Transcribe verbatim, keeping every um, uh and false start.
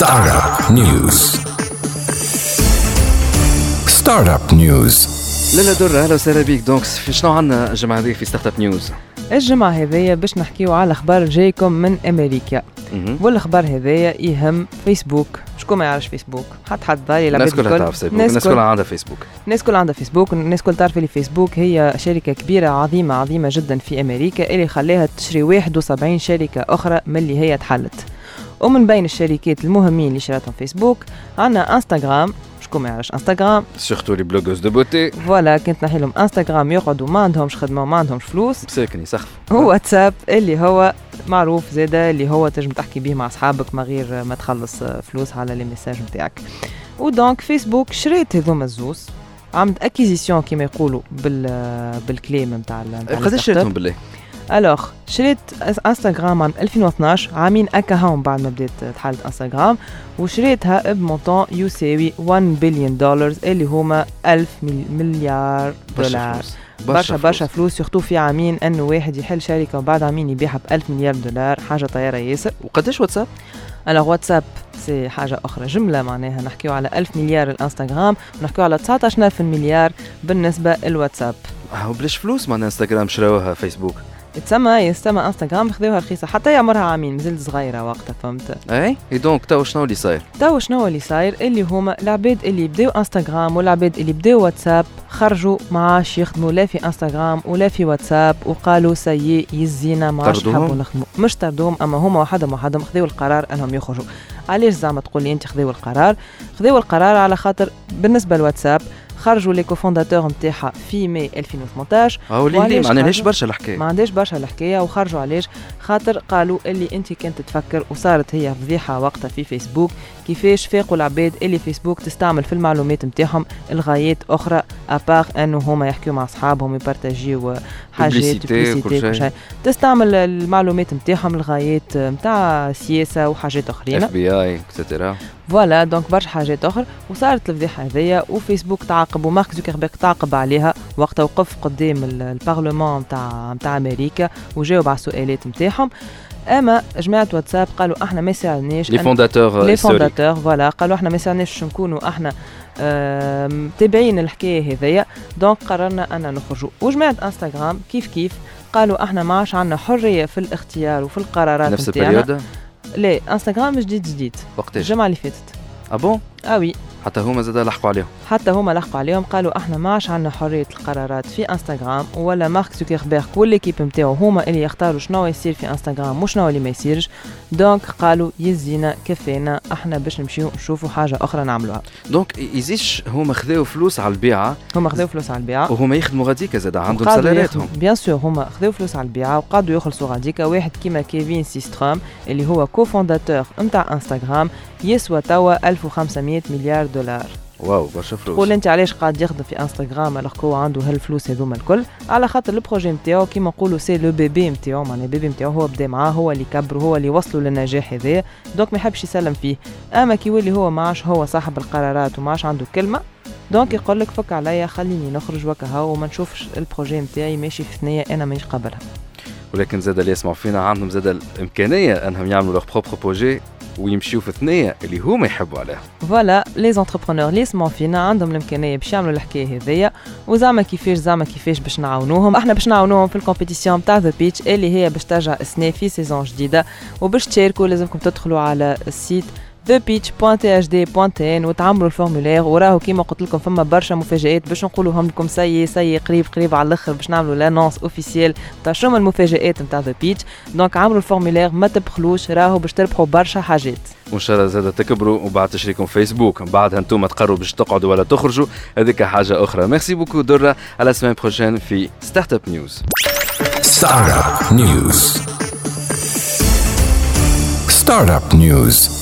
Startup News. Startup News. لالا درة أهلا وسهلا بيك. دونك شنو عندنا الجمعة هذه في ستارت نيوز؟ الجمعة هذية باش نحكيو على أخبار جايكم من أمريكا. والأخبار هذية يهم فيسبوك. شكون ما يعرفش فيسبوك؟ حد حد ضايل الناس كلها تعرف فيسبوك. الناس كلها عندها فيسبوك. الناس كلها عندها فيسبوك. الناس كلها تعرف اللي فيسبوك هي شركة كبيرة عظيمة عظيمة جدا في أمريكا اللي خلاها تشري واحد وسبعين شركة أخرى من اللي هي تحلت. ومن بين الشركات المهمين اللي شراتهم فيسبوك عندنا انستغرام. شكون ما يعرفش انستغرام؟ سورتو لي بلوغوز دو بوتي. فوالا كنت نحيلهم انستغرام يقعدوا ما عندهمش خدمه وما عندهمش فلوس ساكني سخف. واتساب اللي هو معروف زاده اللي هو تنجم تحكي به مع اصحابك ما غير ما تخلص فلوس على لي ميساج نتاعك. ودونك فيسبوك شريت هذوما الزوز، عملت اكيزيسيون كما يقولوا بال بالكليم نتاع نتاع قداش شريتهم بالله. الوغ شريت انستغرام عام ألفين واثناعش، عامين اكا هاون بعد ما بدات تحل انستغرام، وشريتها بمونطون يساوي واحد بليون دولار اللي هما ألف مليار دولار. برشا برشا فلوس، يخطو في عامين انه واحد يحل شركه وبعد عامين يبيعها بألف مليار دولار، حاجه طياره ياسر. وقداش واتساب؟ الوغ واتساب سي حاجه اخرى جمله، معناها نحكيو على ألف مليار الانستغرام ونحكيو على تسعة عشر ألف مليار بالنسبه للواتساب. وبلاش فلوس معناها انستغرام شراوها فيسبوك. تسمى يستمع انستغرام خذوها رخيصه حتى يعمرها عامين، مازلت صغيره وقتها فهمت اي. اي دونك تو شنو اللي صاير؟ تو شنو اللي صاير اللي هما العباد اللي بداو انستغرام والعباد اللي بداو واتساب خرجوا معاش يخدموا لا في انستغرام ولا في واتساب، وقالوا سيء يزينا معاش حبوا نخدموا. مش طردوهم اما هما وحدهم وحدهم خذوا القرار انهم يخرجوا. علاش زعما تقول لي انت خذوا القرار؟ خذوا القرار على خاطر بالنسبه للواتساب خرجوا لي كوفونداتور نتاعها في ماي ألفين وثمنطاش. او اللي ما عندهاش برشا الحكايه ما عندهاش برشا الحكايه وخرجوا علاش؟ خاطر قالوا اللي انت كنت تفكر، وصارت هي فضيحه وقتها في فيسبوك كيفاش فاقوا العباد اللي فيسبوك تستعمل في المعلومات نتاعهم لغايات اخرى ابار انه هما يحكيوا مع اصحابهم ويبارطاجيو حاجات بليسيتي، تستعمل المعلومات نتاعهم لغايات نتاع سياسه وحاجات اخرين اف بي اي اكسترا. فوالا دونك برشا حاجات اخرى وصارت الفضيحه هذيا، وفيسبوك تعاقب ومارك زوكربيرغ تعاقب عليها وقت وقف قدام البرلمان نتاع نتاع امريكا وجاوب على السؤالات نتاعهم. اما جماعه واتساب قالوا احنا ما ساعدناش لي فونداتور لي فونداتور فوالا قالوا احنا ما ساعدناش نكونوا احنا متابعين الحكايه هذيا، دونك قررنا ان نخرجوا. وجماعه انستغرام كيف كيف قالوا احنا ما عادش عندنا حريه في الاختيار وفي القرارات نفس البريود. لا انستغرام جديد جديد وقتاش الجمعه اللي فاتت ابون اه وي حتى هما زاد لحقوا عليهم حتى هما لحقوا عليهم قالوا احنا ما عادش عندنا حريه القرارات في انستغرام، ولا مارك زوكربيرغ والليكيب نتاعو هما اللي يختاروا شنو يصير في انستغرام وشنو اللي ما يصيرش. دونك قالوا يزينا كفينا احنا باش نمشيو نشوفوا حاجه اخرى نعملوها. دونك يزيش هما خذاو فلوس على البيعه هما خذاو فلوس على البيعه وهما يخدموا غاديكا زاد عندهم سالاراتهم بيان سور. هما خذاو فلوس على البيعه وقعدوا يخلصوا غاديكا. واحد كيما كيفين سيستروم اللي هو كوفونداتور نتاع انستغرام يسوى توا ألف وخمسمية مليار دولار. واو برشا فلوس. قول انت علاش قاعد يخدم في انستغرام على خاطر عنده هالفلوس هذوما الكل؟ على خاطر البروجي نتاعو كيما نقولوا سي لو بيبي نتاعو، معناها البيبي نتاعو هو بدا معاه، هو اللي كبر، هو اللي وصلوا للنجاح هذا، دونك ما يحبش يسلم فيه. اما كي يولي هو ما عادش هو صاحب القرارات وما عادش عنده كلمه، دونك يقول لك فك عليا خليني نخرج وكها وما نشوفش البروجي نتاعي ماشي في ثنيه انا مانيش قابلها. ولكن زاد اللي يسمعوا فينا عندهم زاد الامكانيه انهم يعملوا لوغ بروبر بروجي ويمشيو في الثنيه اللي هما يحبوا عليها. فوالا لي زونتربرونور لي سمو فينا عندهم الامكانيه باش يعملوا الحكايه هذيا. وزعما كيفاش زعما كيفاش باش نعاونوهم؟ احنا باش نعاونوهم في الكومبيتيسيون تاع ذا بيتش اللي هي باش ترجع السنه في سيزون جديده. وباش تشاركوا لازمكم تدخلوا على السيت ذا بيتش دوت تي إتش دي دوت إن وتعملوا الفورمولير، وراهو كيما قلت لكم فما برشا مفاجآت باش نقولوهم لكم سي سي قريب قريب على الاخر باش نعملوا لانونس اوفيسيال تاع شنو المفاجآت نتاع ذا بيتش. دونك عملوا الفورمولير ما تبخلوش، راهو باش تربحوا برشا حاجات وان شاء الله زاد تكبروا وبعد تشريكم فيسبوك بعدها انتم تقروا باش تقعدوا ولا تخرجوا، هذيك حاجه اخرى. ميرسي بوكو دره، على السيمين بروشين في ستارت اب نيوز. ستارت اب نيوز ستارت اب نيوز